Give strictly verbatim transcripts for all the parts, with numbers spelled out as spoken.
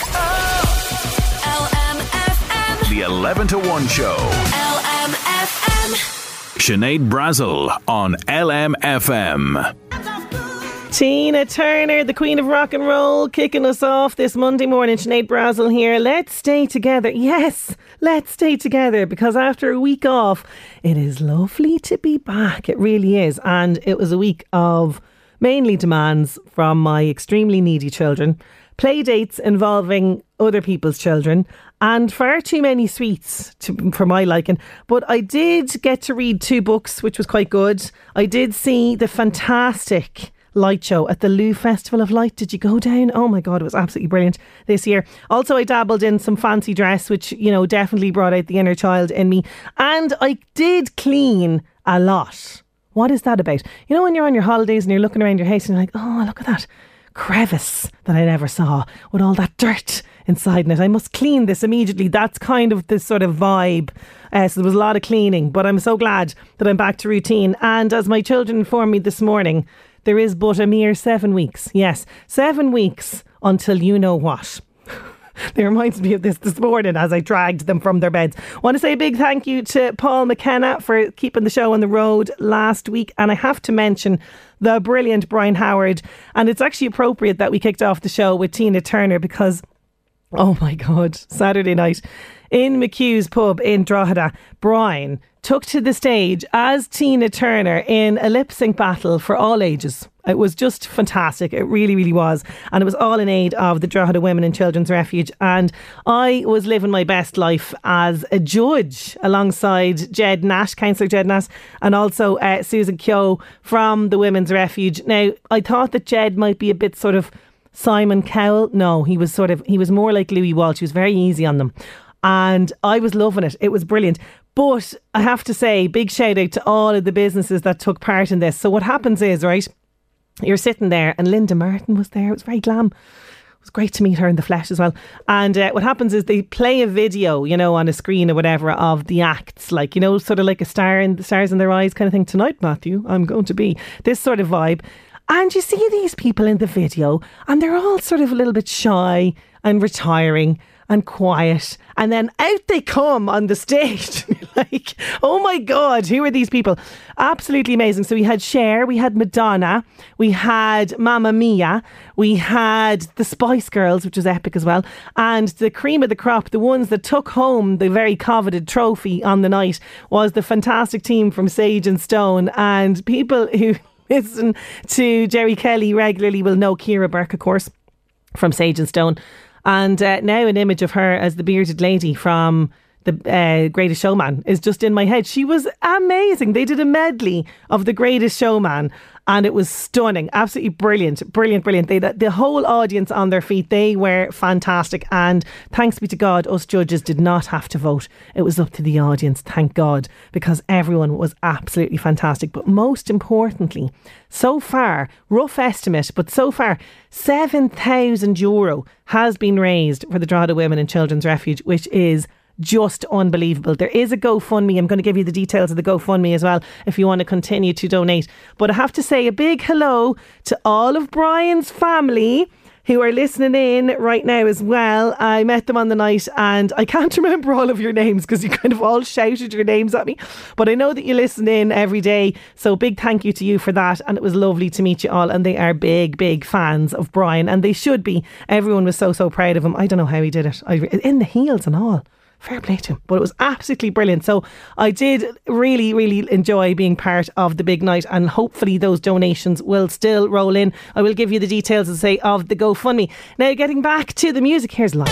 Oh, L M F M. The eleven to one show. L M F M. Sinead Brazel on L M F M. Tina Turner, the Queen of Rock and Roll, kicking us off this Monday morning. Sinead Brazel here. Let's stay together. Yes, let's stay together, because after a week off, it is lovely to be back. It really is. And it was a week of mainly demands from my extremely needy children, play dates involving other people's children, and far too many sweets to, for my liking. But I did get to read two books, which was quite good. I did see the fantastic light show at the Lou Festival of Light. Did you go down? Oh my God, it was absolutely brilliant this year. Also, I dabbled in some fancy dress, which, you know, definitely brought out the inner child in me. And I did clean a lot. What is that about? You know, when you're on your holidays and you're looking around your house and you're like, oh, look at that crevice that I never saw with all that dirt inside in it. I must clean this immediately. That's kind of this sort of vibe. Uh, so there was a lot of cleaning, but I'm so glad that I'm back to routine. And as my children informed me this morning, there is but a mere seven weeks. Yes, seven weeks until you know what. It reminds me of this this morning as I dragged them from their beds. I want to say a big thank you to Paul McKenna for keeping the show on the road last week. And I have to mention the brilliant Brian Howard. And it's actually appropriate that we kicked off the show with Tina Turner, because, oh my God, Saturday night in McHugh's pub in Drogheda, Brian took to the stage as Tina Turner in a lip sync battle for all ages. It was just fantastic. It really, really was. And it was all in aid of the Drogheda Women and Children's Refuge. And I was living my best life as a judge alongside Jed Nash, Councillor Jed Nash, and also uh, Susan Kyo from the Women's Refuge. Now, I thought that Jed might be a bit sort of Simon Cowell. No, he was sort of, he was more like Louis Walsh. He was very easy on them. And I was loving it. It was brilliant. But I have to say, big shout out to all of the businesses that took part in this. So what happens is, right, you're sitting there and Linda Martin was there. It was very glam. It was great to meet her in the flesh as well. And uh, what happens is they play a video, you know, on a screen or whatever of the acts. Like, you know, sort of like a star in the stars in their eyes kind of thing. Tonight, Matthew, I'm going to be this sort of vibe. And you see these people in the video and they're all sort of a little bit shy and retiring and quiet, and then out they come on the stage. Like, oh my God, who are these people? Absolutely amazing. So we had Cher, we had Madonna, we had Mamma Mia, we had the Spice Girls, which was epic as well, and the cream of the crop, the ones that took home the very coveted trophy on the night, was the fantastic team from Sage and Stone. And people who listen to Jerry Kelly regularly will know Kira Burke, of course, from Sage and Stone. And uh, now an image of her as the bearded lady from The uh, Greatest Showman is just in my head. She was amazing. They did a medley of The Greatest Showman and it was stunning. Absolutely brilliant. Brilliant, brilliant. They, the, the whole audience on their feet, they were fantastic. And thanks be to God, us judges did not have to vote. It was up to the audience, thank God, because everyone was absolutely fantastic. But most importantly, so far, rough estimate, but so far, seven thousand euro has been raised for the Drogheda Women and Children's Refuge, which is just unbelievable. There is a GoFundMe. I'm going to give you the details of the GoFundMe as well if you want to continue to donate. But I have to say a big hello to all of Brian's family who are listening in right now as well. I met them on the night and I can't remember all of your names because you kind of all shouted your names at me. But I know that you listen in every day. So big thank you to you for that. And it was lovely to meet you all. And they are big, big fans of Brian. And they should be. Everyone was so, so proud of him. I don't know how he did it. I, in the heels and all. Fair play to him. But it was absolutely brilliant. So I did really, really enjoy being part of the big night, and hopefully those donations will still roll in. I will give you the details, as I say, of the GoFundMe. Now, getting back to the music, here's live.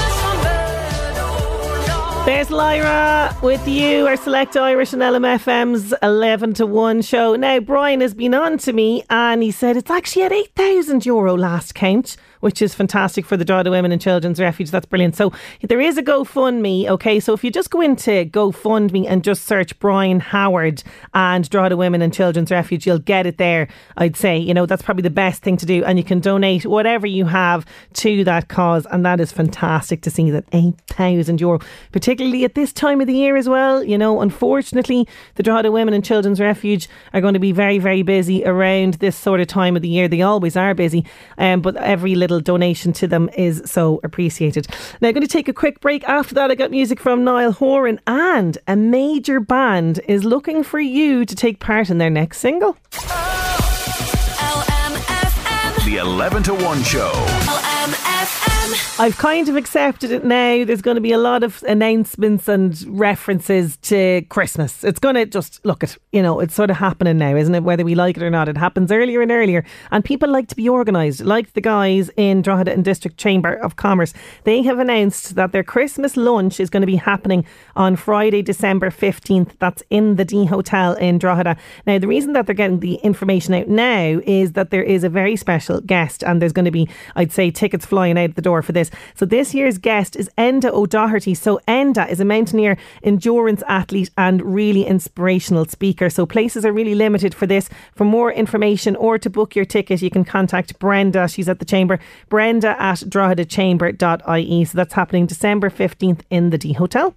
There's Lyra with you, our Select Irish and L M F M's eleven to one show. Now, Brian has been on to me and he said it's actually at eight thousand euro last count, which is fantastic for the Drogheda Women and Children's Refuge. That's brilliant. So there is a GoFundMe, okay? So if you just go into GoFundMe and just search Brian Howard and Drogheda Women and Children's Refuge, you'll get it there, I'd say. You know, that's probably the best thing to do, and you can donate whatever you have to that cause, and that is fantastic to see that eight thousand euro, particularly at this time of the year as well. You know, unfortunately, the Drogheda Women and Children's Refuge are going to be very, very busy around this sort of time of the year. They always are busy, um, but every little donation to them is so appreciated. Now, I'm going to take a quick break. After that, I got music from Niall Horan, and a major band is looking for you to take part in their next single. L M F M. The eleven to one show. L M F M. I've kind of accepted it now. There's going to be a lot of announcements and references to Christmas. It's going to just, look at, you know, it's sort of happening now, isn't it? Whether we like it or not, it happens earlier and earlier. And people like to be organised, like the guys in Drogheda and District Chamber of Commerce. They have announced that their Christmas lunch is going to be happening on Friday, December fifteenth. That's in the D Hotel in Drogheda. Now, the reason that they're getting the information out now is that there is a very special guest, and there's going to be, I'd say, tickets flying out the door for this. So this year's guest is Enda O'Doherty. So Enda is a mountaineer, endurance athlete and really inspirational speaker. So places are really limited for this. For more information or to book your ticket, you can contact Brenda. She's at the Chamber. Brenda at drogheda chamber dot I E. So that's happening December fifteenth in the D Hotel.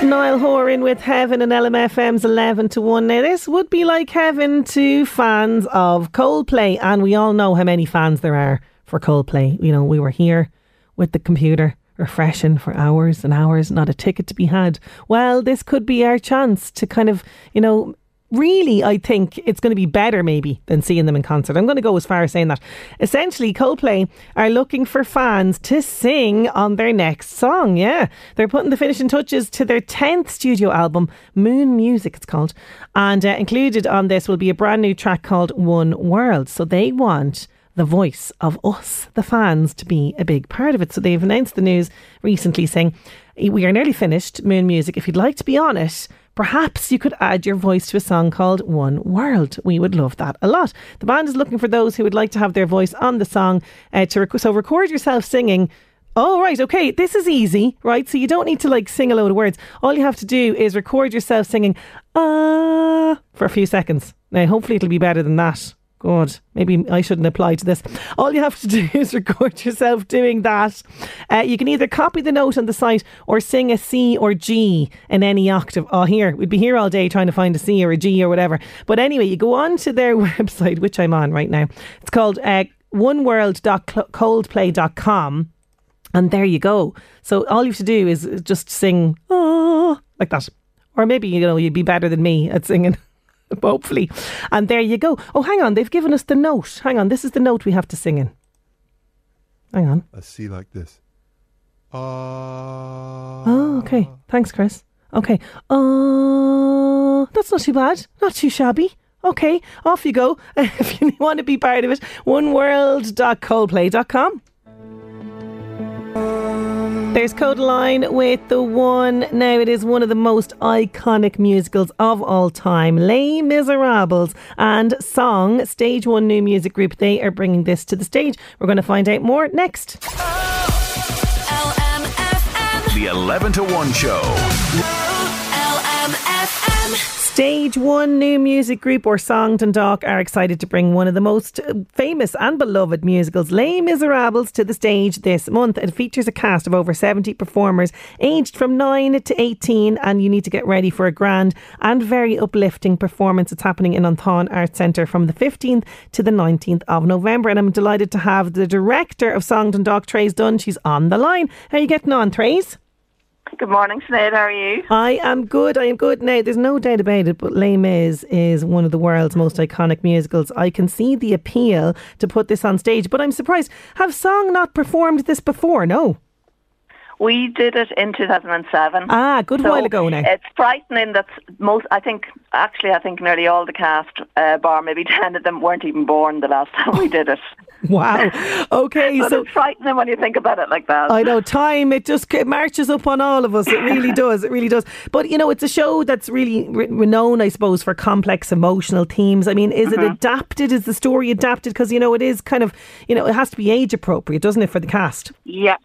Niall Horan with Heaven and L M F M's eleven to one. Now, this would be like heaven to fans of Coldplay, and we all know how many fans there are for Coldplay. You know, we were here with the computer refreshing for hours and hours, not a ticket to be had. Well, this could be our chance to kind of, you know, really, I think it's going to be better maybe than seeing them in concert. I'm going to go as far as saying that. Essentially, Coldplay are looking for fans to sing on their next song. Yeah, they're putting the finishing touches to their tenth studio album, Moon Music it's called, and uh, included on this will be a brand new track called One World. So they want the voice of us, the fans, to be a big part of it. So they've announced the news recently saying, we are nearly finished, Moon Music. If you'd like to be on it, perhaps you could add your voice to a song called One World. We would love that a lot. The band is looking for those who would like to have their voice on the song. Uh, to rec- so record yourself singing. Oh, right, okay, this is easy, right? So you don't need to like sing a load of words. All you have to do is record yourself singing ah uh, for a few seconds. Now, hopefully it'll be better than that. God, maybe I shouldn't apply to this. All you have to do is record yourself doing that. Uh, you can either copy the note on the site or sing a C or G in any octave. Oh, here, we'd be here all day trying to find a C or a G or whatever. But anyway, you go on to their website, which I'm on right now. It's called uh, one world dot coldplay dot com. And there you go. So all you have to do is just sing, oh, like that. Or maybe, you know, you'd be better than me at singing. Hopefully. And there you go. Oh, hang on. They've given us the note. Hang on. This is the note we have to sing in. Hang on. A C like this. Uh, oh, okay. Thanks, Chris. Okay. Uh, that's not too bad. Not too shabby. Okay. Off you go. If you want to be part of it, one world dot coldplay dot com. There's Codeline with The One. Now, it is one of the most iconic musicals of all time. Les Misérables and S O N G, Stage One New Music Group. They are bringing this to the stage. We're going to find out more next. L M F M. The eleven to one show. Stage One New Music Group, or S O N G, Dundalk, are excited to bring one of the most famous and beloved musicals, Les Misérables, to the stage this month. It features a cast of over seventy performers aged from nine to eighteen, and you need to get ready for a grand and very uplifting performance. It's happening in An Tain Arts Centre from the fifteenth to the nineteenth of November, and I'm delighted to have the director of S O N G Dundalk, Therese Dunne. She's on the line. How are you getting on, Therese? Good morning, Sinead. How are you? I am good. I am good. Now, there's no doubt about it, but Les Mis is one of the world's most iconic musicals. I can see the appeal to put this on stage, but I'm surprised. Have S O N G not performed this before? No. We did it in two thousand seven. Ah, good so while ago now. It's frightening that most, I think, actually, I think nearly all the cast, uh, bar maybe ten of them, weren't even born the last time we did it. Wow. Okay. so, so it's frightening when you think about it like that. I know, time, it just it marches up on all of us. It really does. It really does. But, you know, it's a show that's really re- renowned, I suppose, for complex emotional themes. I mean, is mm-hmm. it adapted? Is the story adapted? Because, you know, it is kind of, you know, it has to be age appropriate, doesn't it, for the cast? Yeah.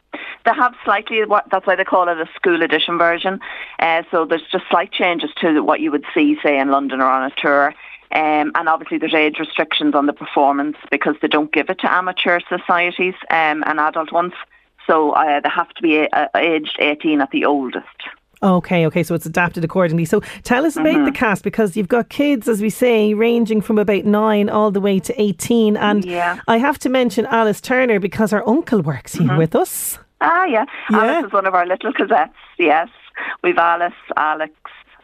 They have slightly, that's why they call it a school edition version. Uh, so there's just slight changes to what you would see, say, in London or on a tour. Um, and obviously there's age restrictions on the performance because they don't give it to amateur societies um, and adult ones. So uh, they have to be uh, aged eighteen at the oldest. Okay, okay, so it's adapted accordingly. So tell us about mm-hmm. the cast, because you've got kids, as we say, ranging from about nine all the way to eighteen. And yeah. I have to mention Alice Turner because her uncle works here mm-hmm. with us. Ah, yeah. yeah. Alice is one of our little Cosettes, yes. We've Alice, Alex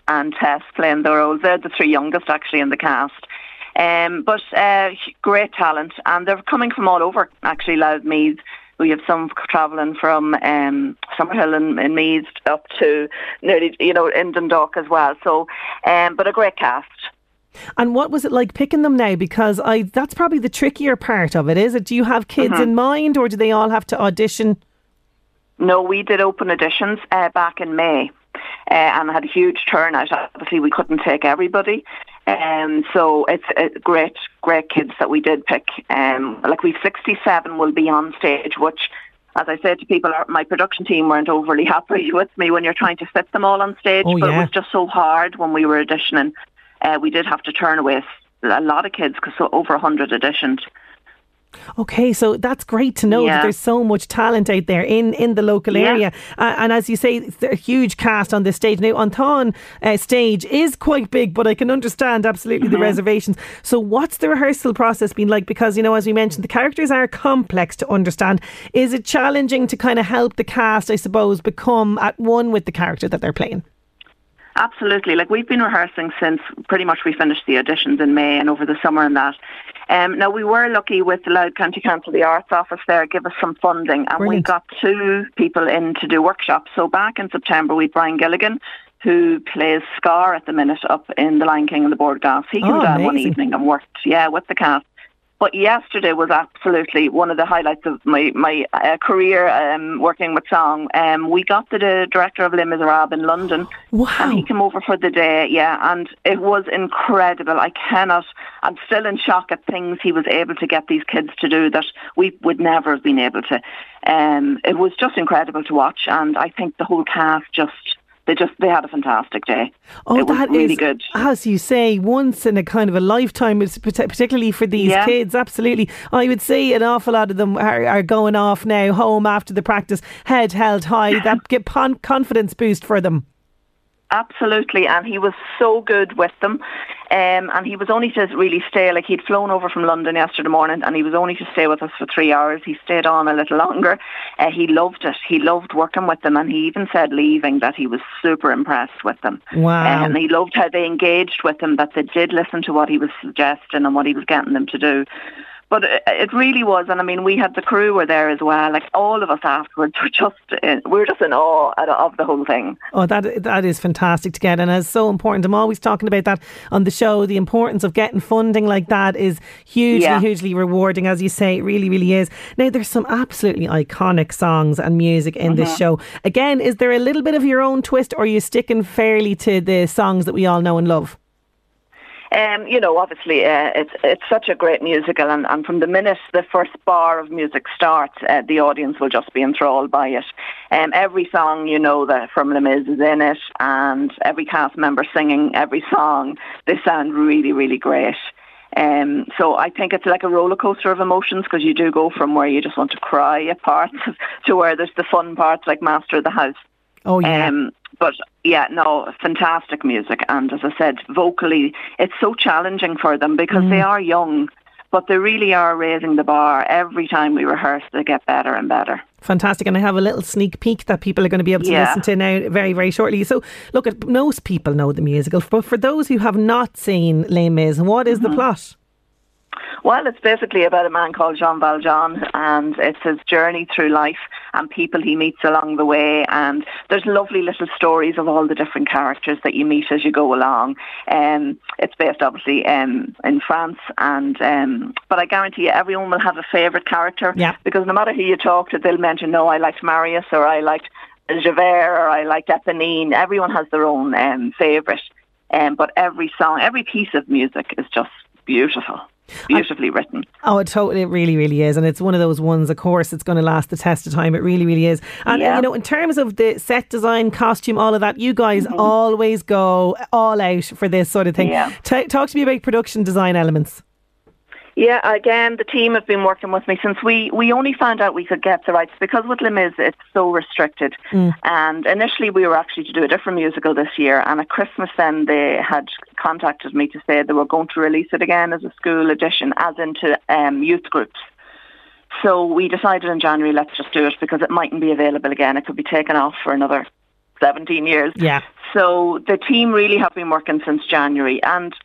and Tess playing their roles. They're the three youngest, actually, in the cast. Um, but uh, great talent. And they're coming from all over, actually, Loudmeath. We have some travelling from um, Summerhill and, and Meath up to nearly, you know, in Dundalk as well. So, um, but a great cast. And what was it like picking them now? Because I that's probably the trickier part of it, is it? Do you have kids mm-hmm. in mind, or do they all have to audition? No, we did open auditions uh, back in May. Uh, and had a huge turnout. Obviously, we couldn't take everybody, and um, so it's uh, great, great kids that we did pick. Um, like we've sixty-seven will be on stage, which, as I said to people, my production team weren't overly happy with me when you're trying to fit them all on stage. Oh, but yeah. It was just so hard when we were auditioning. Uh, we did have to turn away a lot of kids because so over a hundred auditioned. Okay, so that's great to know yeah. that there's so much talent out there in, in the local yeah. area. Uh, and as you say, there's a huge cast on this stage. Now, An Tain uh, stage is quite big, but I can understand absolutely mm-hmm. the reservations. So what's the rehearsal process been like? Because, you know, as we mentioned, the characters are complex to understand. Is it challenging to kind of help the cast, I suppose, become at one with the character that they're playing? Absolutely. Like, we've been rehearsing since pretty much we finished the auditions in May and over the summer and that. Um, now, we were lucky with the Loud County Council, the Arts Office there, give us some funding. And Brilliant. We got two people in to do workshops. So back in September, we had Brian Gilligan, who plays Scar at the minute up in The Lion King and the Bord Gáis. He came oh, down amazing. one evening and worked, yeah, with the cast. But yesterday was absolutely one of the highlights of my, my uh, career um, working with S O N G. Um, we got the, the director of Les Misérables in London. Wow. And he came over for the day, yeah. And it was incredible. I cannot, I'm still in shock at things he was able to get these kids to do that we would never have been able to. Um, it was just incredible to watch. And I think the whole cast just... They just they had a fantastic day. Oh, it that was really is, good. As you say, once in a kind of a lifetime, particularly for these yeah. kids. Absolutely. I would say an awful lot of them are, are going off now home after the practice, head held high. That get confidence boost for them. Absolutely, and he was so good with them. Um, and he was only to really stay, like he'd flown over from London yesterday morning and he was only to stay with us for three hours. He stayed on a little longer. Uh, he loved it. He loved working with them, and he even said leaving that he was super impressed with them. Wow. Uh, and he loved how they engaged with him, that they did listen to what he was suggesting and what he was getting them to do. But it really was, and I mean, we had the crew were there as well. Like all of us afterwards, were just in, we were just in awe of the whole thing. Oh, that that is fantastic to get, and it's so important. I'm always talking about that on the show. The importance of getting funding like that is hugely, yeah. hugely rewarding, as you say. It really, really is. Now, there's some absolutely iconic songs and music in mm-hmm. this show. Again, is there a little bit of your own twist, or are you sticking fairly to the songs that we all know and love? Um, you know, obviously, uh, it's it's such a great musical, and, and from the minute the first bar of music starts, uh, the audience will just be enthralled by it. Um, every song, you know, that from Les Mis is in it, and every cast member singing every song, they sound really, really great. Um, so I think it's like a roller coaster of emotions, because you do go from where you just want to cry at parts to where there's the fun parts like Master of the House. Oh yeah. Um, But yeah, no, fantastic music. And as I said, vocally, it's so challenging for them because mm. they are young, but they really are raising the bar. Every time we rehearse, they get better and better. Fantastic. And I have a little sneak peek that people are going to be able to yeah. listen to now very, very shortly. So look, most people know the musical, but for those who have not seen Les Mis, what is mm-hmm. the plot? Well, it's basically about a man called Jean Valjean, and it's his journey through life and people he meets along the way. And there's lovely little stories of all the different characters that you meet as you go along. Um, it's based, obviously, um, in France. and um, But I guarantee you, everyone will have a favourite character, yeah. because no matter who you talk to, they'll mention, no, I liked Marius, or I liked Javert, or I liked Eponine. Everyone has their own um, favourite. Um, but every song, every piece of music is just beautiful. Beautifully written. Oh, it totally, it really, really is. And it's one of those ones, of course, it's going to last the test of time. It really, really is. And, yeah. you know, in terms of the set design, costume, all of that, you guys mm-hmm. always go all out for this sort of thing. Yeah. T- talk to me about production design elements. Yeah, again, the team have been working with me since we, we only found out we could get the rights, because with Les Mis, it's so restricted. Mm. And initially, we were actually to do a different musical this year. And at Christmas then, they had contacted me to say they were going to release it again as a school edition, as into um, youth groups. So we decided in January, let's just do it, because it mightn't be available again. It could be taken off for another seventeen years. Yeah. So the team really have been working since January. And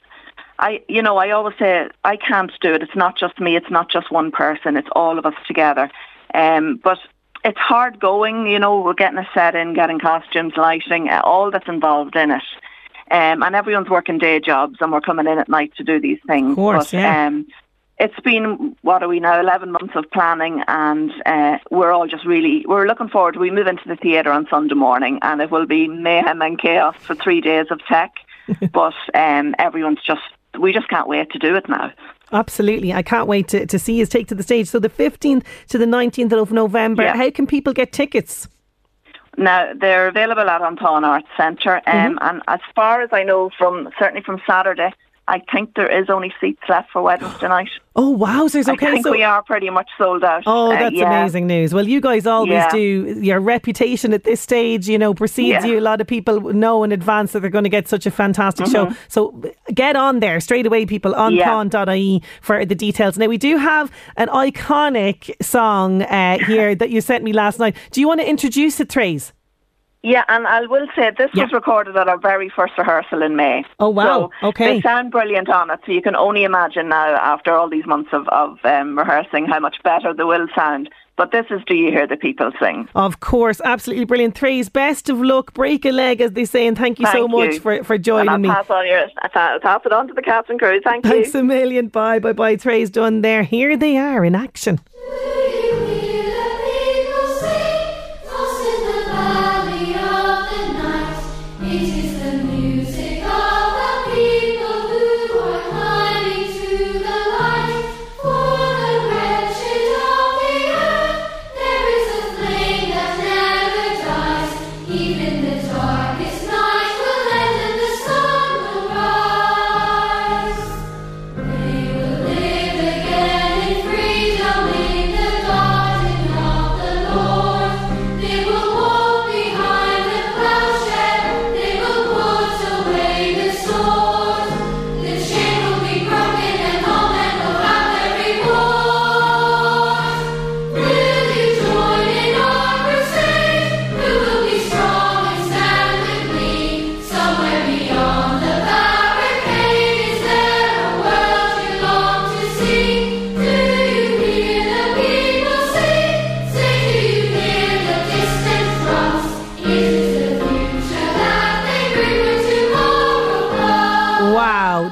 I, you know, I always say I can't do it. It's not just me. It's not just one person. It's all of us together. Um, but it's hard going. You know, we're getting a set in, getting costumes, lighting, all that's involved in it. Um, and everyone's working day jobs, and we're coming in at night to do these things. Of course, but, yeah. Um, it's been, what are we now, eleven months of planning, and uh, we're all just really, we're looking forward. We move into the theatre on Sunday morning, and it will be mayhem and chaos for three days of tech. But um, everyone's just, we just can't wait to do it now. Absolutely. I can't wait to, to see you take to the stage. So the fifteenth to the nineteenth of November, yeah. How can people get tickets? Now, they're available at An Tain Arts Centre. Um, mm-hmm. And as far as I know, from certainly from Saturday, I think there is only seats left for Wednesday night. Oh, wowzers. Okay, I think so, we are pretty much sold out. Oh, that's uh, yeah. amazing news. Well, you guys always yeah. do. Your reputation at this stage, you know, precedes yeah. you. A lot of people know in advance that they're going to get such a fantastic mm-hmm. show. So get on there straight away, people, on tain dot I E for the details. Now, we do have an iconic song uh, here that you sent me last night. Do you want to introduce it, Therese? Yeah, and I will say this yeah. was recorded at our very first rehearsal in May. Oh, wow. So okay. They sound brilliant on it, so you can only imagine now, after all these months of, of um, rehearsing, how much better they will sound. But this is Do You Hear the People Sing? Of course, absolutely brilliant. Therese, best of luck, break a leg, as they say, and thank you thank so you. much for, for joining and I'll me. Pass on your, I'll pass it on to the cast and crew. Thank Thanks you. Thanks a million. Bye, bye, bye. Therese Dunne there. Here they are in action.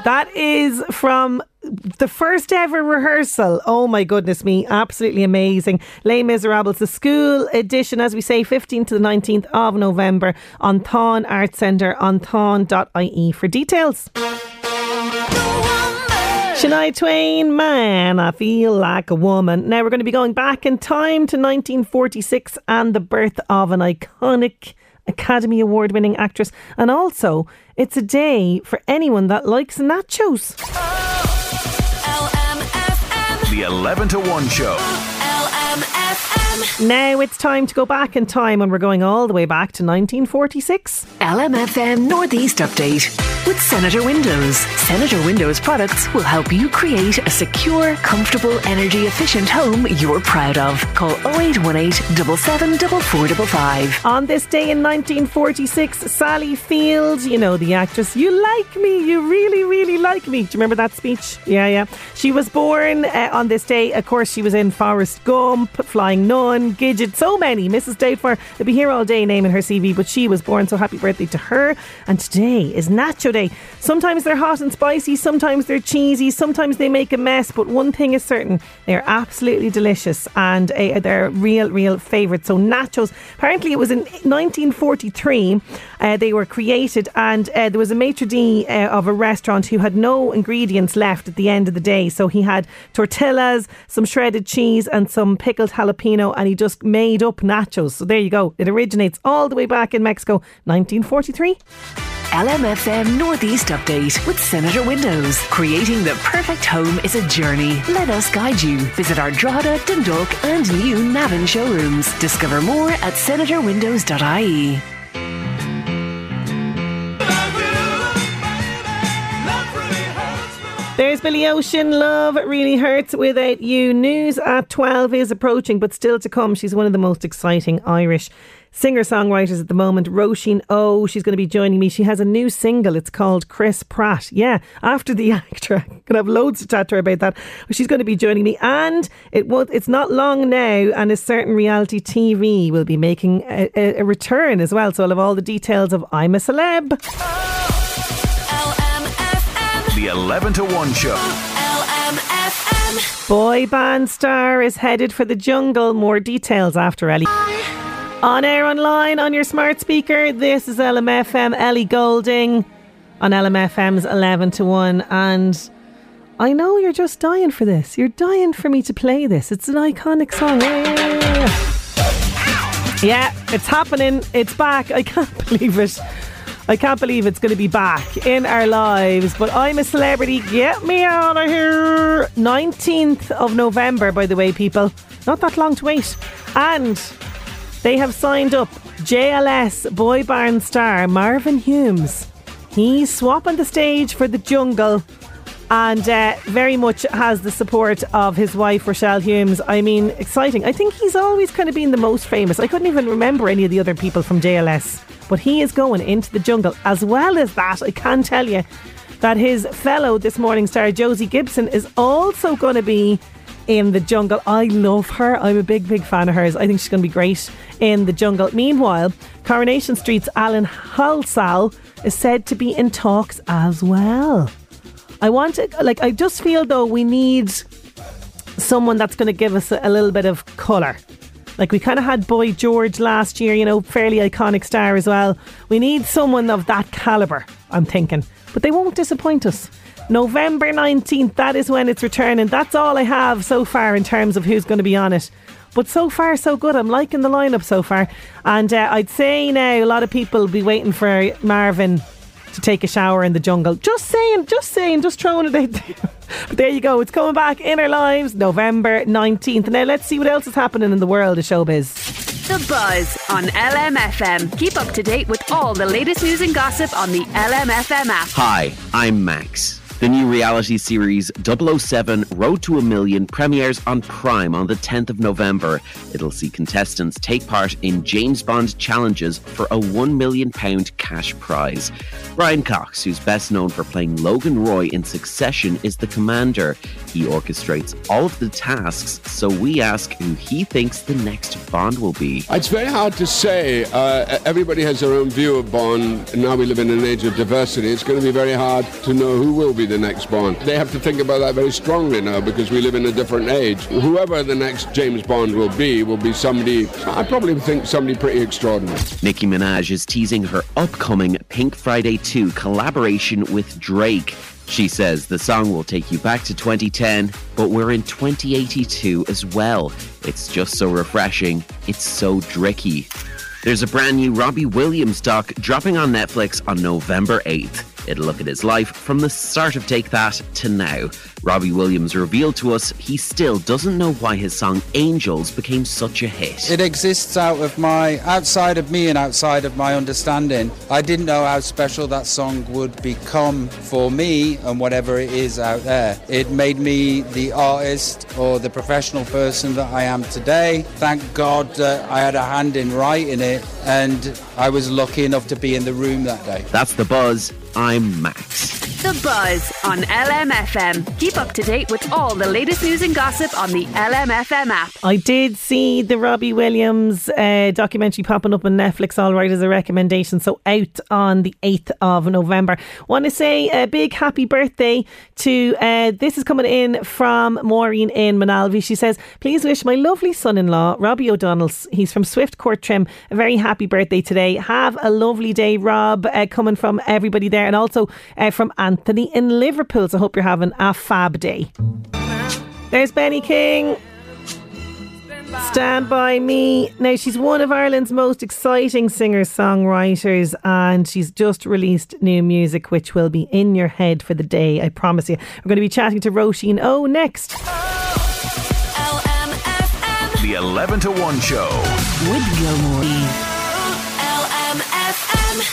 That is from the first ever rehearsal. Oh my goodness me, absolutely amazing. Les Misérables, the school edition, as we say, fifteenth to the nineteenth of November, on Tain Arts Centre, on tain dot I E for details. Sinead Twain, Man, I Feel Like a Woman. Now we're going to be going back in time to nineteen forty-six and the birth of an iconic Academy Award winning actress, and also it's a day for anyone that likes nachos. Oh, L M F M. The eleven to one show. L M F M. L M F M. Now it's time to go back in time, and we're going all the way back to nineteen forty-six. L M F M Northeast Update with Senator Windows. Senator Windows products will help you create a secure, comfortable, energy efficient home you're proud of. Call oh eight one eight, seven seven, four four five five. On this day in nineteen forty-six, Sally Field, you know, the actress, you like me, you really, really like me. Do you remember that speech? Yeah, yeah. She was born uh, on this day. Of course, she was in Forrest Gump, Flying Nun, Gidget, so many. Missus Doubtfire, they'll be here all day naming her C V, but she was born, so happy birthday to her. And today is Nacho Day. Sometimes they're hot and spicy, sometimes they're cheesy, sometimes they make a mess, but one thing is certain, they're absolutely delicious and uh, they're real, real favourites. So nachos, apparently it was in nineteen forty-three uh, they were created, and uh, there was a maitre d' uh, of a restaurant who had no ingredients left at the end of the day, so he had tortillas, some shredded cheese and some pickled jalapeno, and he just made up nachos. So there you go, it originates all the way back in Mexico, nineteen forty-three. L M F M Northeast Update with Senator Windows. Creating the perfect home is a journey. Let us guide you. Visit our Drogheda, Dundalk and new Navan showrooms. Discover more at senator windows dot I E. There's Billy Ocean, Love Really Hurts Without You. News at twelve is approaching, but still to come, she's one of the most exciting Irish singer-songwriters at the moment, Roisin O. She's going to be joining me. She has a new single. It's called Chris Pratt. Yeah, after the actor. I'm going to have loads to chat to her about that. She's going to be joining me, and it won't, it's not long now, and a certain reality T V will be making a, a, a return as well. So I'll have all the details of I'm a Celeb. Oh, L M F M. The eleven to one show. L M F M. Boy band star is headed for the jungle. More details after Ellie. I- On air, online, on your smart speaker, this is L M F M, Ellie Goulding on L M F M's eleven to one. And I know you're just dying for this. You're dying for me to play this. It's an iconic song. Yeah, yeah, it's happening. It's back. I can't believe it. I can't believe it's going to be back in our lives. But I'm a Celebrity. Get me out of here. nineteenth of November, by the way, people. Not that long to wait. And they have signed up J L S boy band star Marvin Humes. He's swapping the stage for the jungle, and uh, very much has the support of his wife Rochelle Humes. I mean, exciting. I think he's always kind of been the most famous. I couldn't even remember any of the other people from J L S, but he is going into the jungle. As well as that, I can tell you that his fellow This Morning star Josie Gibson is also going to be in the jungle. I love her. I'm a big, big fan of hers. I think she's going to be great in the jungle. Meanwhile, Coronation Street's Alan Halsall is said to be in talks as well. I want to, like, I just feel though we need someone that's going to give us a, a little bit of colour. Like, we kind of had Boy George last year, you know, fairly iconic star as well. We need someone of that calibre, I'm thinking. But they won't disappoint us. November nineteenth, that is when it's returning. That's all I have so far in terms of who's going to be on it. But so far, so good. I'm liking the lineup so far. And uh, I'd say now a lot of people will be waiting for Marvin to take a shower in the jungle. Just saying, just saying, just throwing it out there. But there you go. It's coming back in our lives, November nineteenth. Now let's see what else is happening in the world of showbiz. The Buzz on L M F M. Keep up to date with all the latest news and gossip on the L M F M app. Hi, I'm Max. The new reality series double oh seven Road to a Million premieres on Prime on the tenth of November. It'll see contestants take part in James Bond challenges for a one million pounds cash prize. Brian Cox, who's best known for playing Logan Roy in Succession, is the commander. He orchestrates all of the tasks, so we ask who he thinks the next Bond will be. It's very hard to say. Uh, everybody has their own view of Bond. Now we live in an age of diversity. It's going to be very hard to know who will be the next Bond. They have to think about that very strongly now because we live in a different age. Whoever the next James Bond will be, will be somebody, I probably think somebody pretty extraordinary. Nicki Minaj is teasing her upcoming Pink Friday two collaboration with Drake. She says the song will take you back to twenty ten, but we're in twenty eighty-two as well. It's just so refreshing. It's so Dricky. There's a brand new Robbie Williams doc dropping on Netflix on November eighth. It'll look at his life from the start of Take That to now. Robbie Williams revealed to us he still doesn't know why his song Angels became such a hit. It exists out of my, outside of me and outside of my understanding. I didn't know how special that song would become for me and whatever it is out there. It made me the artist or the professional person that I am today. Thank God that I had a hand in writing it, and I was lucky enough to be in the room that day. That's The Buzz. I'm Max. The Buzz on L M F M. Keep up to date with all the latest news and gossip on the L M F M app. I did see the Robbie Williams uh, documentary popping up on Netflix, all right, as a recommendation. So out on the eighth of November. Want to say a big happy birthday to, uh, this is coming in from Maureen in Manalvi. She says, please wish my lovely son-in-law, Robbie O'Donnell, he's from Swift Court Trim, a very happy birthday today. Have a lovely day, Rob, uh, coming from everybody there. And also uh, from Anthony in Liverpool. So I hope you're having a fab day. There's Benny King. Stand By Me. Now, she's one of Ireland's most exciting singer-songwriters, and she's just released new music which will be in your head for the day, I promise you. We're going to be chatting to Roisin O next. Oh, L M F M. The eleven to one show with Gilmore.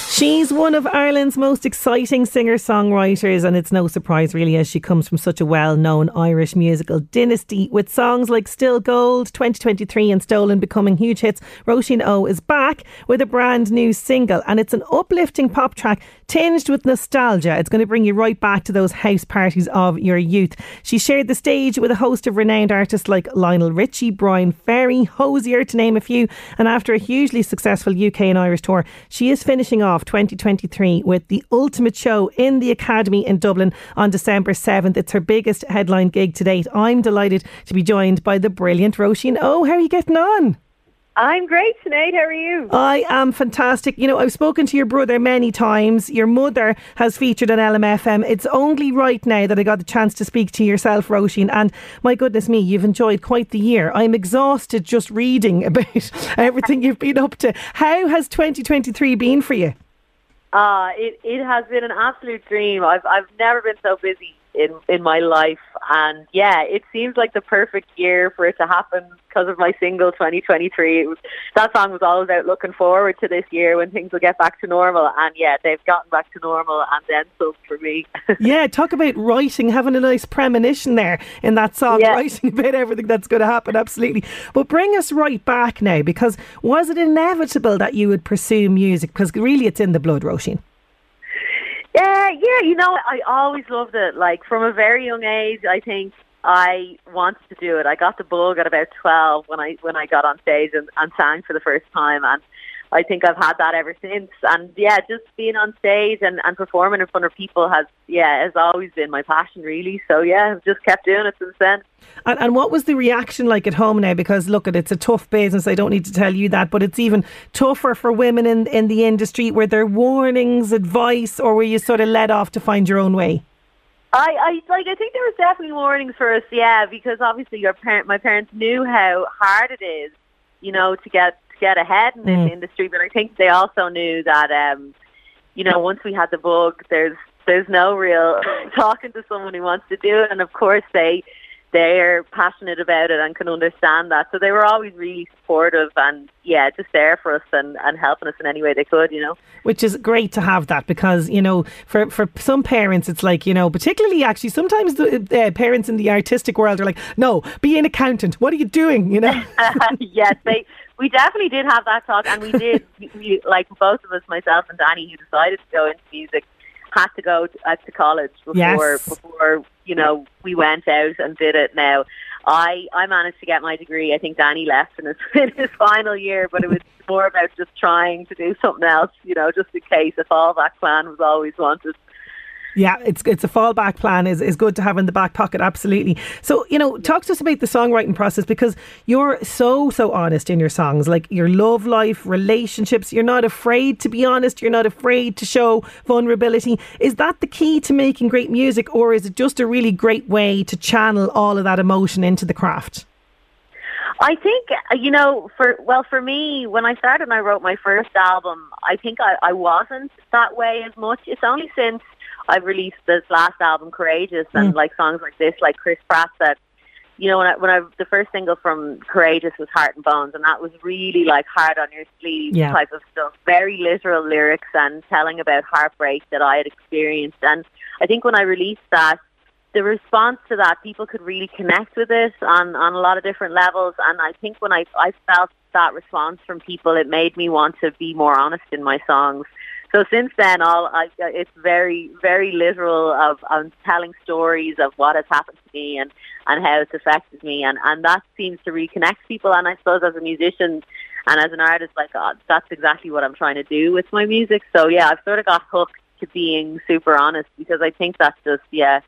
She's one of Ireland's most exciting singer-songwriters, and it's no surprise really, as she comes from such a well-known Irish musical dynasty with songs like Still Gold, twenty twenty-three and Stolen becoming huge hits. Roisin O is back with a brand new single, and it's an uplifting pop track tinged with nostalgia. It's going to bring you right back to those house parties of your youth. She shared the stage with a host of renowned artists like Lionel Richie, Brian Ferry, Hozier, to name a few, and after a hugely successful U K and Irish tour, she is finishing off twenty twenty-three with the ultimate show in the Academy in Dublin on December seventh. It's her biggest headline gig to date. I'm delighted to be joined by the brilliant Roisin O. How are you getting on? I'm great, Sinead. How are you? I am fantastic. You know, I've spoken to your brother many times. Your mother has featured on L M F M. It's only right now that I got the chance to speak to yourself, Roisin. And my goodness me, you've enjoyed quite the year. I'm exhausted just reading about everything you've been up to. How has twenty twenty-three been for you? Uh, it, it has been an absolute dream. I've I've never been so busy in, in my life. And yeah, it seems like the perfect year for it to happen because of my single twenty twenty-three. It was, that song was all about looking forward to this year when things will get back to normal. And yeah, they've gotten back to normal and then some for me. Yeah, talk about writing, having a nice premonition there in that song, yeah. Writing about everything that's going to happen, absolutely. But bring us right back now, because was it inevitable that you would pursue music? Because really it's in the blood, Roisin. Yeah, yeah, you know, I always loved it. Like, from a very young age, I think I wanted to do it. I got the bug at about twelve when I when I got on stage and, and sang for the first time, and I think I've had that ever since. And yeah, just being on stage and, and performing in front of people has, yeah, has always been my passion, really. So yeah, I've just kept doing it since then. And, and what was the reaction like at home now? Because look, it's a tough business. I don't need to tell you that, but it's even tougher for women in, in the industry. Were there warnings, advice, or were you sort of led off to find your own way? I, I like. I think there was definitely warnings for us, yeah, because obviously your parent, my parents knew how hard it is, you know, to get get ahead in this mm. industry, but I think they also knew that um, you know, once we had the bug, there's there's no real talking to someone who wants to do it, and of course they they're passionate about it and can understand that, so they were always really supportive and yeah, just there for us and, and helping us in any way they could, you know. Which is great to have that, because, you know, for, for some parents it's like, you know, particularly actually sometimes the uh, parents in the artistic world are like, no, be an accountant, what are you doing, you know. Yes, they we definitely did have that talk, and we did, we, like both of us, myself and Danny, who decided to go into music, had to go to, uh, to college before, yes. before you know, we went out and did it now. I, I managed to get my degree. I think Danny left in his, in his final year, but it was more about just trying to do something else, you know, just in case a fallback plan was always wanted. Yeah, it's it's a fallback plan is, is good to have in the back pocket, absolutely. So, you know, talk to us about the songwriting process, because you're so, so honest in your songs, like your love life, relationships. You're not afraid to be honest. You're not afraid to show vulnerability. Is that the key to making great music, or is it just a really great way to channel all of that emotion into the craft? I think, you know, for well, for me, when I started and I wrote my first album, I think I, I wasn't that way as much. It's only since I've released this last album, Courageous, and mm. like songs like this, like Chris Pratt said, you know, when I, when I the first single from Courageous was Heart and Bones, and that was really like hard on your sleeve yeah. type of stuff, very literal lyrics and telling about heartbreak that I had experienced. And I think when I released that, the response to that, people could really connect with it on, on a lot of different levels. And I think when I, I felt that response from people, it made me want to be more honest in my songs. So since then, all I, it's very, very literal of um, telling stories of what has happened to me and, and how it's affected me. And, and that seems to reconnect people. And I suppose as a musician and as an artist, like, oh, that's exactly what I'm trying to do with my music. So, yeah, I've sort of got hooked to being super honest because I think that's just, yeah,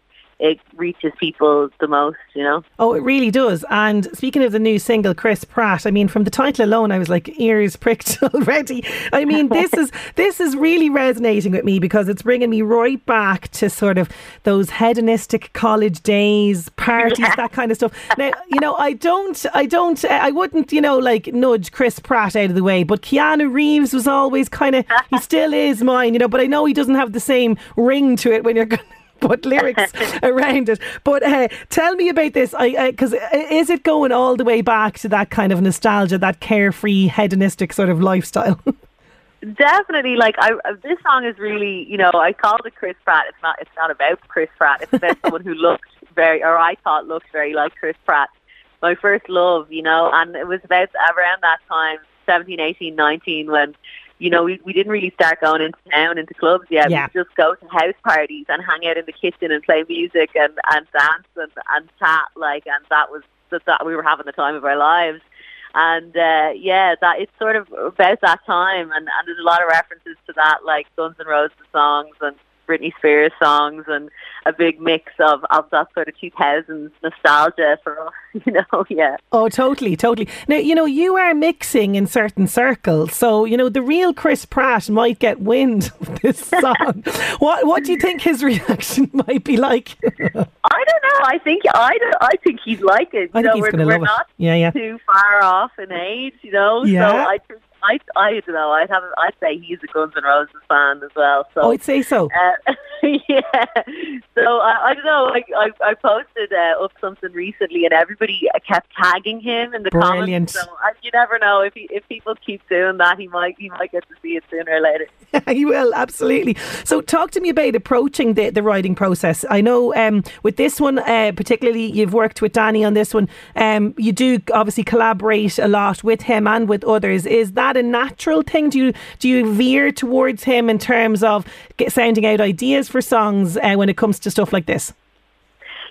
it reaches people the most, you know. Oh, it really does. And speaking of the new single, Chris Pratt, I mean, from the title alone, I was like ears pricked already. I mean, this is this is really resonating with me because it's bringing me right back to sort of those hedonistic college days, parties, yeah. that kind of stuff. Now, you know, I don't, I don't, I wouldn't, you know, like nudge Chris Pratt out of the way, but Keanu Reeves was always kind of, he still is mine, you know, but I know he doesn't have the same ring to it when you're going put lyrics around it. But uh, tell me about this, because I, I, is it going all the way back to that kind of nostalgia, that carefree, hedonistic sort of lifestyle? Definitely. Like I, this song is really, you know, I called it Chris Pratt. It's not. It's not about Chris Pratt. It's about someone who looked very, or I thought looked very like Chris Pratt. My first love, you know, and it was about around that time, seventeen, eighteen, nineteen, when. You know, we we didn't really start going into town, into clubs yet. Yeah. We'd just go to house parties and hang out in the kitchen and play music and, and dance and, and chat, like, and that was that, that we were having the time of our lives. And, uh, yeah, that it's sort of about that time. And, and there's a lot of references to that, like Guns N' Roses songs and Britney Spears songs and a big mix of, of that sort of two thousands nostalgia for us, you know, yeah. Oh, totally, totally. Now, you know, you are mixing in certain circles, so, you know, the real Chris Pratt might get wind of this song. what What do you think his reaction might be like? I don't know. I think I, don't, I think he'd like it. I think so he's going to love it. We're not yeah, yeah. too far off in age, you know, yeah. so I think I, I don't know. I'd have. I'd say he's a Guns N' Roses fan as well. So oh, I'd say so. Uh, yeah. So I, I don't know. I I, I posted uh, up something recently, and everybody kept tagging him in the Brilliant. Comments. So uh, you never know if he, if people keep doing that, he might he might get to see it sooner or later. Yeah, he will absolutely. So talk to me about approaching the, the writing process. I know um, with this one uh, particularly, you've worked with Danny on this one. Um, you do obviously collaborate a lot with him and with others. Is that a natural thing? Do you do you veer towards him in terms of get, sounding out ideas for songs uh, when it comes to stuff like this?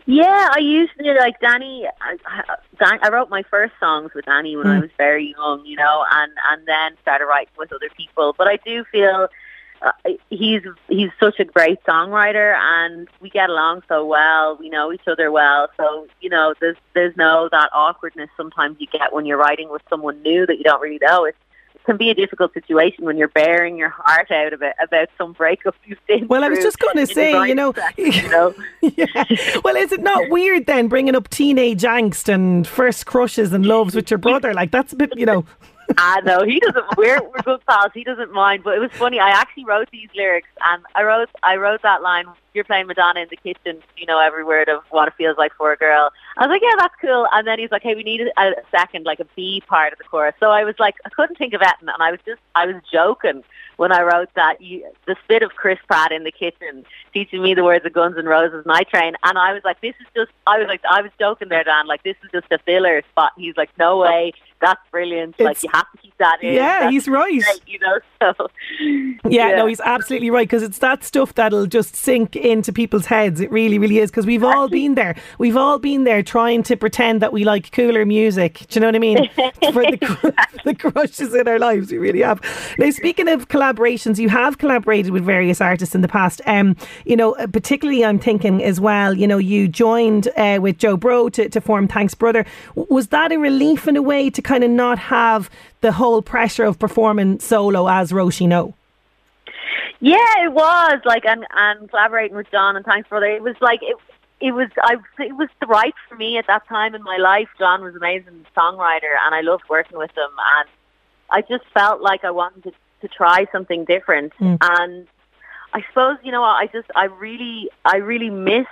Yeah, I usually like Danny. I, I, I wrote my first songs with Danny when mm. I was very young, you know, and, and then started writing with other people. But I do feel uh, he's he's such a great songwriter, and we get along so well. We know each other well, so you know, there's there's no that awkwardness sometimes you get when you're writing with someone new that you don't really know. It's can be a difficult situation when you're bearing your heart out about, about some breakup you've been Well, I was just going to say, you know, you know. yeah. Well, is it not weird then bringing up teenage angst and first crushes and loves with your brother? Like, that's a bit, you know. I know, he doesn't, we're, we're good pals, he doesn't mind, but it was funny, I actually wrote these lyrics, and I wrote I wrote that line, you're playing Madonna in the kitchen, you know every word of what it feels like for a girl. I was like, yeah, that's cool, and then he's like, hey, we need a, a second, like a B part of the chorus, so I was like, I couldn't think of it, and I was just, I was joking when I wrote that, you, the spit of Chris Pratt in the kitchen, teaching me the words of Guns N' Roses and I Train, and I was like, this is just, I was like, I was joking there, Dan, like, this is just a filler spot, and he's like, no way, that's brilliant, it's, like, you have to keep that in. Yeah, that's he's right. Great, you know, so. Yeah, yeah, no, he's absolutely right, because it's that stuff that'll just sink into people's heads. It really, really is, because we've all been there. We've all been there trying to pretend that we like cooler music. Do you know what I mean? For the, the crushes in our lives, we really have. Now, speaking of collaborations, you have collaborated with various artists in the past. Um, you know, particularly I'm thinking as well, you know, you joined uh, with Joe Bro to, to form Tanks Brother. Was that a relief in a way to kind of not have the whole pressure of performing solo as Roisin O? Yeah, it was like, and, and collaborating with John and Tanks Brother, it was like it, it was I it was right for me at that time in my life. John was an amazing songwriter, and I loved working with him, and I just felt like I wanted to, to try something different, mm. and I suppose, you know, I just, I really, I really missed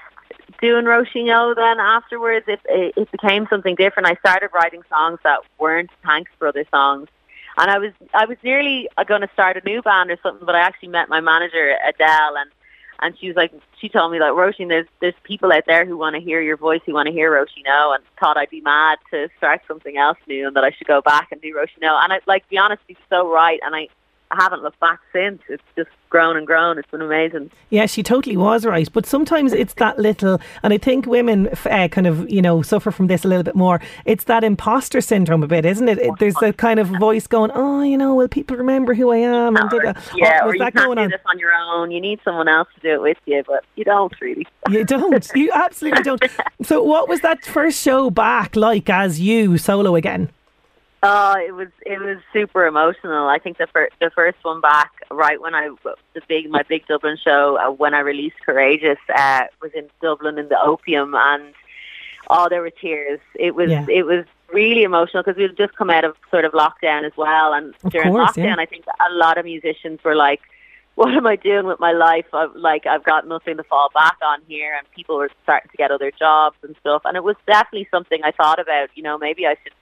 doing Roisin O then afterwards. It, it, it became something different. I started writing songs that weren't Tanks Brother songs. And I was, I was nearly going to start a new band or something, but I actually met my manager, Adele, and, and she was like, she told me, like, Roisin, there's, there's people out there who want to hear your voice, who want to hear Roisin O, and thought I'd be mad to start something else new and that I should go back and do Roisin O. And I, like, to be honest, she's so right. And I, I haven't looked back since. It's just grown and grown. It's been amazing. Yeah, she totally was right. But sometimes it's that little, and I think women uh, kind of, you know, suffer from this a little bit more. It's that imposter syndrome a bit, isn't it? There's a kind of voice going, oh, you know, will people remember who I am? And did I, yeah, oh, or you that can't do on? This on your own. You need someone else to do it with you, but you don't really. You don't. You absolutely don't. So what was that first show back like as you solo again? Oh, it was it was super emotional. I think the first the first one back, right when I the big my big Dublin show uh, when I released Courageous uh, was in Dublin in the Opium, and oh, there were tears. It was yeah. it was really emotional because we'd just come out of sort of lockdown as well, and of during course, lockdown, yeah. I think a lot of musicians were like, "What am I doing with my life? I've, like I've got nothing to fall back on here," and people were starting to get other jobs and stuff. And it was definitely something I thought about. You know, maybe I should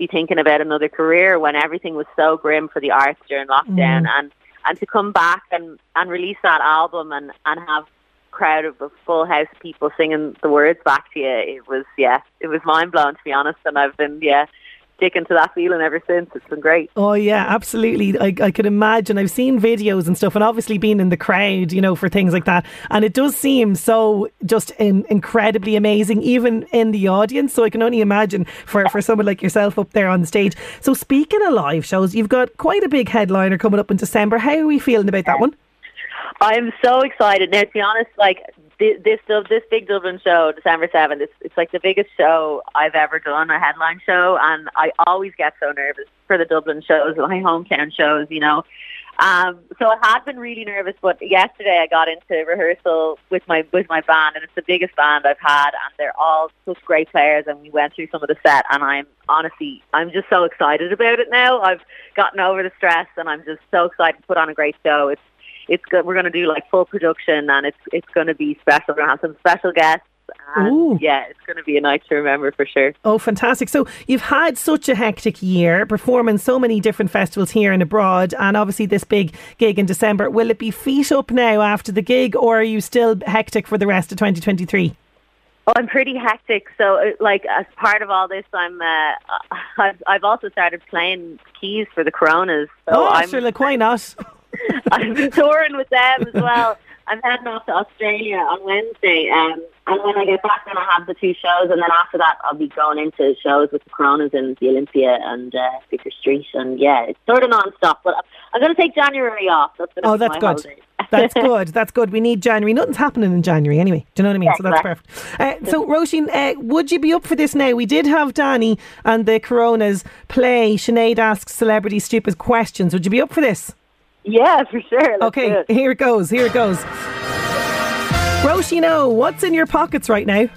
be thinking about another career when everything was so grim for the arts during lockdown, mm. and and to come back and and release that album and and have a crowd of a full house of people singing the words back to you, it was yeah it was mind blowing, to be honest. And I've been yeah sticking to that feeling ever since. It's been great. Oh yeah, absolutely. I, I could imagine. I've seen videos and stuff, and obviously being in the crowd, you know, for things like that, and it does seem so just in, incredibly amazing even in the audience. So I can only imagine for, for someone like yourself up there on the stage. So speaking of live shows, you've got quite a big headliner coming up in December. How are we feeling about that one? I'm so excited. Now, to be honest, like this this, this big Dublin show, December seventh, it's, it's like the biggest show I've ever done, a headline show, and I always get so nervous for the Dublin shows, my hometown shows, you know. Um, so I had been really nervous, but yesterday I got into rehearsal with my with my band, and it's the biggest band I've had, and they're all such great players, and we went through some of the set, and I'm honestly, I'm just so excited about it now. I've gotten over the stress, and I'm just so excited to put on a great show. It's It's good. We're going to do like full production, and it's it's going to be special. We're going to have some special guests. And Ooh. yeah, it's going to be a night to remember for sure. Oh, fantastic. So you've had such a hectic year performing so many different festivals here and abroad, and obviously this big gig in December. Will it be feet up now after the gig, or are you still hectic for the rest of twenty twenty-three? Oh, I'm pretty hectic. So like as part of all this, I'm uh, I've, I've also started playing keys for the Coronas. So oh, I'm, sure, like why not? I've been touring with them as well. I'm heading off to Australia on Wednesday, um, and when I get back, then I'll have the two shows, and then after that I'll be going into shows with the Coronas in the Olympia and uh, Speaker Street, and yeah, it's sort of non-stop, but I'm going to take January off. That's going to oh, be that's my good. Holiday. That's good. That's good. We need January. Nothing's happening in January anyway. Do you know what I mean? Yeah, so that's correct. perfect. Uh, so, Roisin, uh, would you be up for this now? We did have Danny and the Coronas play Sinead Asks Celebrity Stupid Questions. Would you be up for this? Yeah, for sure. Let's okay, here it goes. Here it goes. Roisin O, what's in your pockets right now?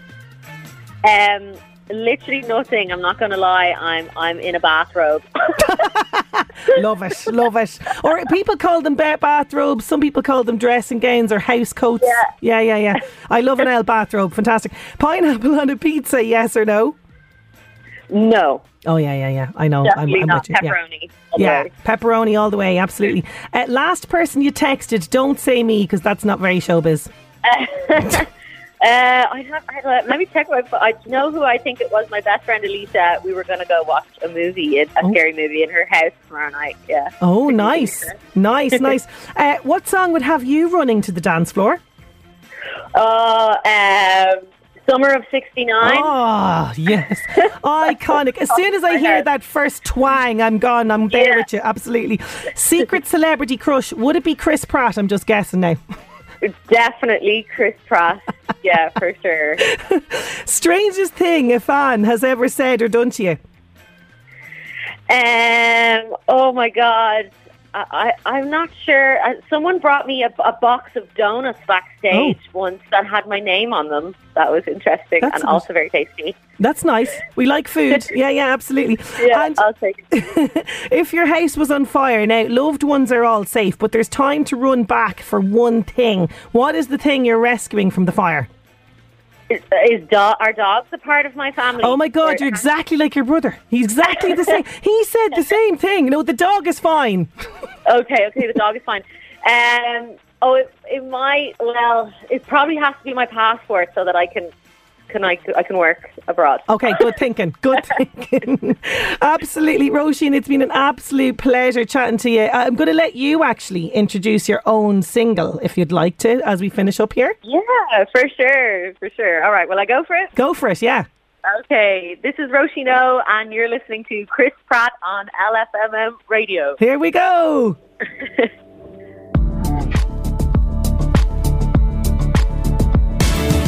Um, literally nothing. I'm not going to lie. I'm I'm in a bathrobe. Love it, love it. Or people call them bathrobes. Some people call them dressing gowns or house coats. Yeah, yeah, yeah. yeah. I love an L bathrobe. Fantastic. Pineapple on a pizza? Yes or no? No. Oh yeah, yeah, yeah. I know. Definitely I'm, I'm not with you. Pepperoni. Yeah. yeah, pepperoni all the way. Absolutely. Uh, last person you texted. Don't say me, because that's not very showbiz. Uh, uh, I have. I have uh, let me check. My, I know who I think it was. My best friend Elisa. We were going to go watch a movie, a oh. scary movie, in her house tomorrow night. Yeah. Oh, nice, nice, nice. Uh, what song would have you running to the dance floor? Oh. Uh, um, Summer of sixty-nine. Oh, yes. Iconic. As soon as I hear that first twang, I'm gone. I'm there yeah. with you. Absolutely. Secret celebrity crush. Would it be Chris Pratt? I'm just guessing now. Definitely Chris Pratt. Yeah, for sure. Strangest thing a fan has ever said or done to you? Um. Oh, my God. I, I'm not sure. Someone brought me a, a box of donuts backstage oh. once that had my name on them. That was interesting that's and nice. Also very tasty. That's nice. We like food. yeah, yeah, absolutely. Yeah, and I'll take it. If your house was on fire, now loved ones are all safe, but there's time to run back for one thing. What is the thing you're rescuing from the fire? Is, is do- are dogs a part of my family? Oh my God, you're exactly like your brother. He's exactly the same. He said the same thing. No, the dog is fine. okay, okay, the dog is fine. Um, oh, it, it might, well, it probably has to be my passport so that I can... Can I, I can work abroad. Okay, good thinking. Good thinking. Absolutely. Roisin, it's been an absolute pleasure chatting to you. I'm going to let you actually introduce your own single, if you'd like to, as we finish up here. Yeah, for sure. For sure. All right, will I go for it? Go for it, yeah. Okay, this is Roisin O, and you're listening to Chris Pratt on L F M M Radio. Here we go.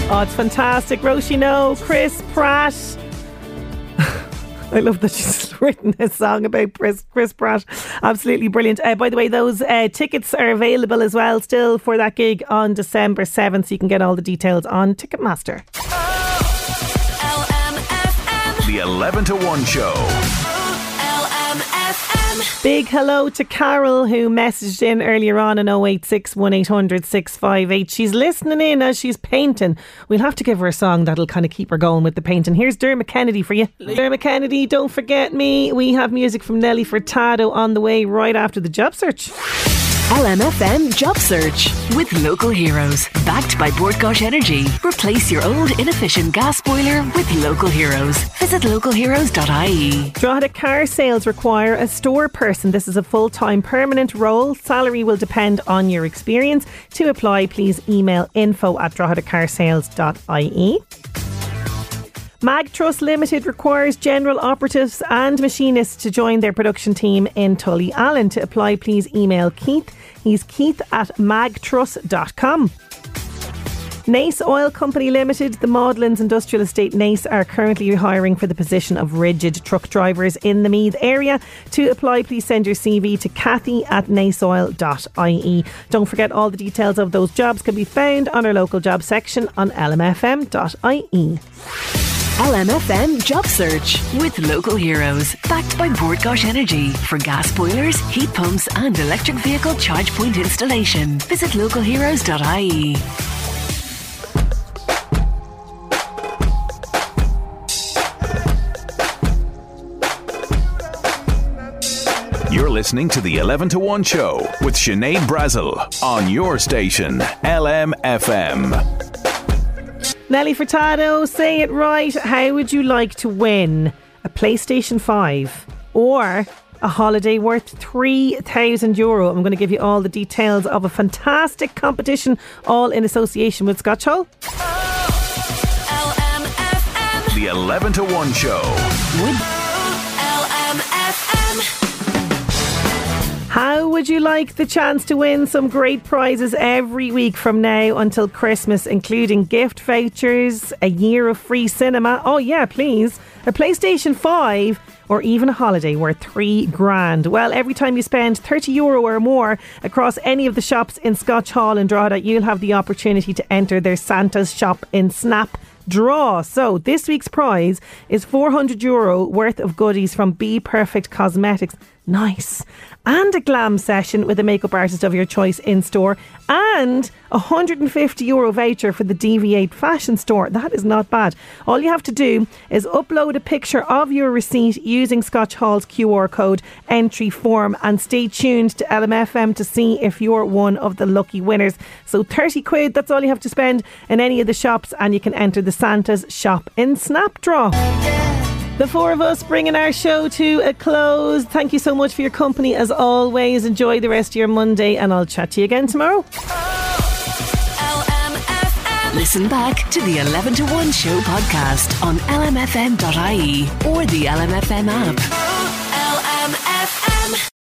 Oh, it's fantastic. Roisin O, Chris Pratt. I love that she's written a song about Chris, Chris Pratt. Absolutely brilliant. Uh, by the way, those uh, tickets are available as well still for that gig on December seventh. So you can get all the details on Ticketmaster. Oh, L M F M. The eleven to one show. Big hello to Carol, who messaged in earlier on on oh eight six, one eight hundred, six five eight. She's listening in as she's painting. We'll have to give her a song that'll kind of keep her going with the painting. Here's Dermot Kennedy for you. Dermot Kennedy, Don't Forget Me. We have music from Nelly Furtado on the way right after the job search. L M F M Job Search with local heroes. Backed by Bord Gáis Energy. Replace your old inefficient gas boiler with local heroes. Visit local heroes dot I E. Drogheda car sales require a store person. This is a full-time permanent role. Salary will depend on your experience. To apply, please email info at drogheda car sales dot I E. Mag Trust Limited requires general operatives and machinists to join their production team in Tully Allen. To apply, please email Keith. He's keith at magtrust dot com. Naas Oil Company Limited, the Maudlands Industrial Estate Naas, are currently hiring for the position of rigid truck drivers in the Meath area. To apply, please send your C V to Kathy at naas oil dot I E. Don't forget, all the details of those jobs can be found on our local job section on L M F M dot I E. L M F M Job Search with local heroes. Backed by Bord Gáis Energy for gas boilers, heat pumps and electric vehicle charge point installation. Visit local heroes dot I E. You're listening to the eleven to one show with Sinead Brazel on your station, L M F M. Nelly Furtado, say it right. How would you like to win a PlayStation five or a holiday worth three thousand euro? I'm going to give you all the details of a fantastic competition, all in association with Scotch Hall. Oh, L M F M. The eleven to one show. With How would you like the chance to win some great prizes every week from now until Christmas, including gift vouchers, a year of free cinema, oh yeah please, a PlayStation five or even a holiday worth three grand? Well, every time you spend thirty euro or more across any of the shops in Scotch Hall in Drogheda, you'll have the opportunity to enter their Santa's Shop in Snap Draw. So this week's prize is four hundred euro worth of goodies from Be Perfect Cosmetics. Nice. And a glam session with a makeup artist of your choice in store, and a one hundred fifty euro voucher for the Deviate Fashion Store. That is not bad. All you have to do is upload a picture of your receipt using Scotch Hall's Q R code entry form, and stay tuned to L M F M to see if you're one of the lucky winners. So thirty quid, that's all you have to spend in any of the shops, and you can enter the Santa's Shop in Snapdraw. The four of us bringing our show to a close. Thank you so much for your company as always. Enjoy the rest of your Monday, and I'll chat to you again tomorrow. Oh, L M F M. Listen back to the eleven to one show podcast on L M F M dot I E or the L M F M app. Oh, L M F M.